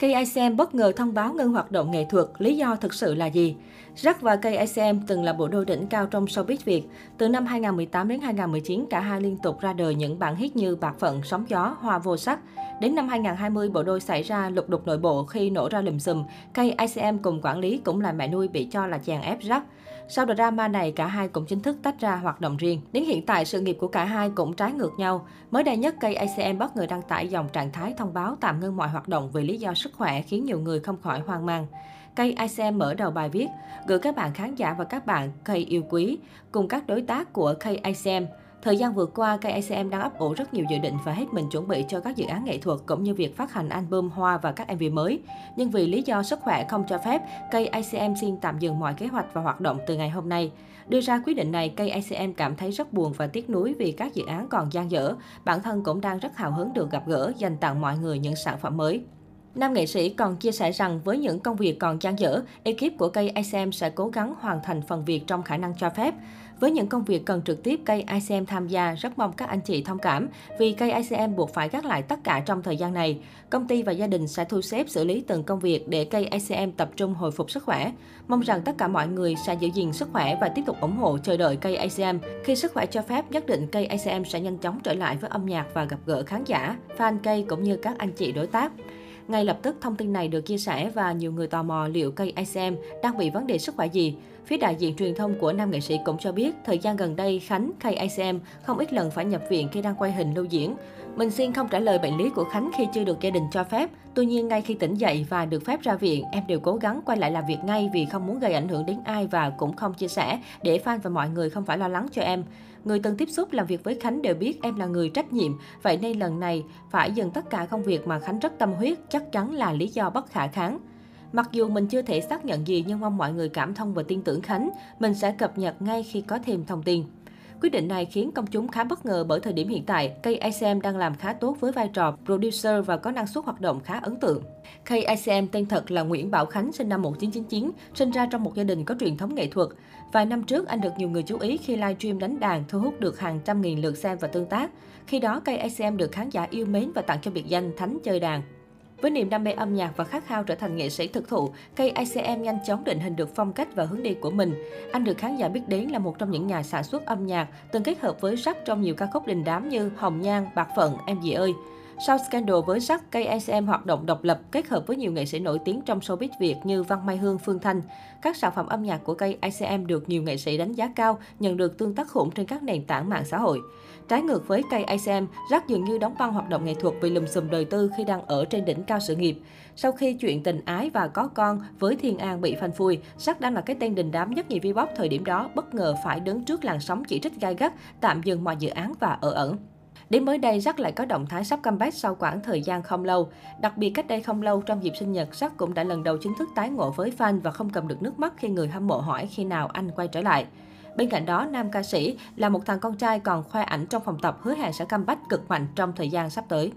KICM bất ngờ thông báo ngưng hoạt động nghệ thuật, lý do thực sự là gì? Jack và KICM từng là bộ đôi đỉnh cao trong showbiz Việt. Từ năm 2018 đến 2019, cả hai liên tục ra đời những bản hit như Bạc Phận, Sóng Gió, Hoa Vô Sắc. Đến năm 2020, bộ đôi xảy ra lục đục nội bộ khi nổ ra lùm xùm. KICM cùng quản lý cũng là mẹ nuôi bị cho là chèn ép Jack. Sau drama này, cả hai cũng chính thức tách ra hoạt động riêng. Đến hiện tại, sự nghiệp của cả hai cũng trái ngược nhau. Mới đây nhất, KICM bất ngờ đăng tải dòng trạng thái thông báo tạm ngưng mọi hoạt động vì lý do sức khỏe khiến nhiều người không khỏi hoang mang. KICM mở đầu bài viết, gửi các bạn khán giả và các bạn K yêu quý, cùng các đối tác của KICM. Thời gian vừa qua, KICM đang ấp ủ rất nhiều dự định và hết mình chuẩn bị cho các dự án nghệ thuật cũng như việc phát hành album hoa và các MV mới. Nhưng vì lý do sức khỏe không cho phép, KICM xin tạm dừng mọi kế hoạch và hoạt động từ ngày hôm nay. Đưa ra quyết định này, KICM cảm thấy rất buồn và tiếc nuối vì các dự án còn dang dở. Bản thân cũng đang rất hào hứng được gặp gỡ, dành tặng mọi người những sản phẩm mới. Nam nghệ sĩ còn chia sẻ rằng với những công việc còn dang dở, ekip của KICM sẽ cố gắng hoàn thành phần việc trong khả năng cho phép. Với những công việc cần trực tiếp KICM tham gia, rất mong các anh chị thông cảm vì KICM buộc phải gác lại tất cả trong thời gian này. Công ty và gia đình sẽ thu xếp xử lý từng công việc để KICM tập trung hồi phục sức khỏe. Mong rằng tất cả mọi người sẽ giữ gìn sức khỏe và tiếp tục ủng hộ chờ đợi KICM. Khi sức khỏe cho phép, nhất định KICM sẽ nhanh chóng trở lại với âm nhạc và gặp gỡ khán giả, fan K cũng như các anh chị đối tác. Ngay lập tức, thông tin này được chia sẻ và nhiều người tò mò liệu KICM đang bị vấn đề sức khỏe gì. Phía đại diện truyền thông của nam nghệ sĩ cũng cho biết, thời gian gần đây, Khánh KICM không ít lần phải nhập viện khi đang quay hình lưu diễn. Mình xin không trả lời bệnh lý của Khánh khi chưa được gia đình cho phép. Tuy nhiên, ngay khi tỉnh dậy và được phép ra viện, em đều cố gắng quay lại làm việc ngay vì không muốn gây ảnh hưởng đến ai và cũng không chia sẻ để fan và mọi người không phải lo lắng cho em. Người từng tiếp xúc làm việc với Khánh đều biết em là người trách nhiệm, vậy nên lần này phải dừng tất cả công việc mà Khánh rất tâm huyết, chắc chắn là lý do bất khả kháng. Mặc dù mình chưa thể xác nhận gì nhưng mong mọi người cảm thông và tin tưởng Khánh, mình sẽ cập nhật ngay khi có thêm thông tin. Quyết định này khiến công chúng khá bất ngờ bởi thời điểm hiện tại, KICM đang làm khá tốt với vai trò producer và có năng suất hoạt động khá ấn tượng. KICM tên thật là Nguyễn Bảo Khánh, sinh năm 1999, sinh ra trong một gia đình có truyền thống nghệ thuật. Vài năm trước, anh được nhiều người chú ý khi livestream đánh đàn thu hút được hàng trăm nghìn lượt xem và tương tác. Khi đó, KICM được khán giả yêu mến và tặng cho biệt danh Thánh chơi đàn. Với niềm đam mê âm nhạc và khát khao trở thành nghệ sĩ thực thụ, KICM nhanh chóng định hình được phong cách và hướng đi của mình. Anh được khán giả biết đến là một trong những nhà sản xuất âm nhạc, từng kết hợp với Jack trong nhiều ca khúc đình đám như Hồng Nhan, Bạc Phận, Em Gì Ơi. Sau scandal với Jack, KICM hoạt động độc lập kết hợp với nhiều nghệ sĩ nổi tiếng trong showbiz Việt như Văn Mai Hương, Phương Thanh. Các sản phẩm âm nhạc của KICM được nhiều nghệ sĩ đánh giá cao, nhận được tương tác khủng trên các nền tảng mạng xã hội. Trái ngược với KICM, Jack dường như đóng băng hoạt động nghệ thuật vì lùm xùm đời tư khi đang ở trên đỉnh cao sự nghiệp. Sau khi chuyện tình ái và có con với Thiên An bị phanh phui, Jack đang là cái tên đình đám nhất nhì Vbox thời điểm đó, bất ngờ phải đứng trước làn sóng chỉ trích gay gắt, tạm dừng mọi dự án và ở ẩn. Đến mới đây, Jack lại có động thái sắp comeback sau quãng thời gian không lâu. Đặc biệt cách đây không lâu, trong dịp sinh nhật, Jack cũng đã lần đầu chính thức tái ngộ với fan và không cầm được nước mắt khi người hâm mộ hỏi khi nào anh quay trở lại. Bên cạnh đó, nam ca sĩ là một thằng con trai còn khoe ảnh trong phòng tập, hứa hẹn sẽ comeback cực mạnh trong thời gian sắp tới.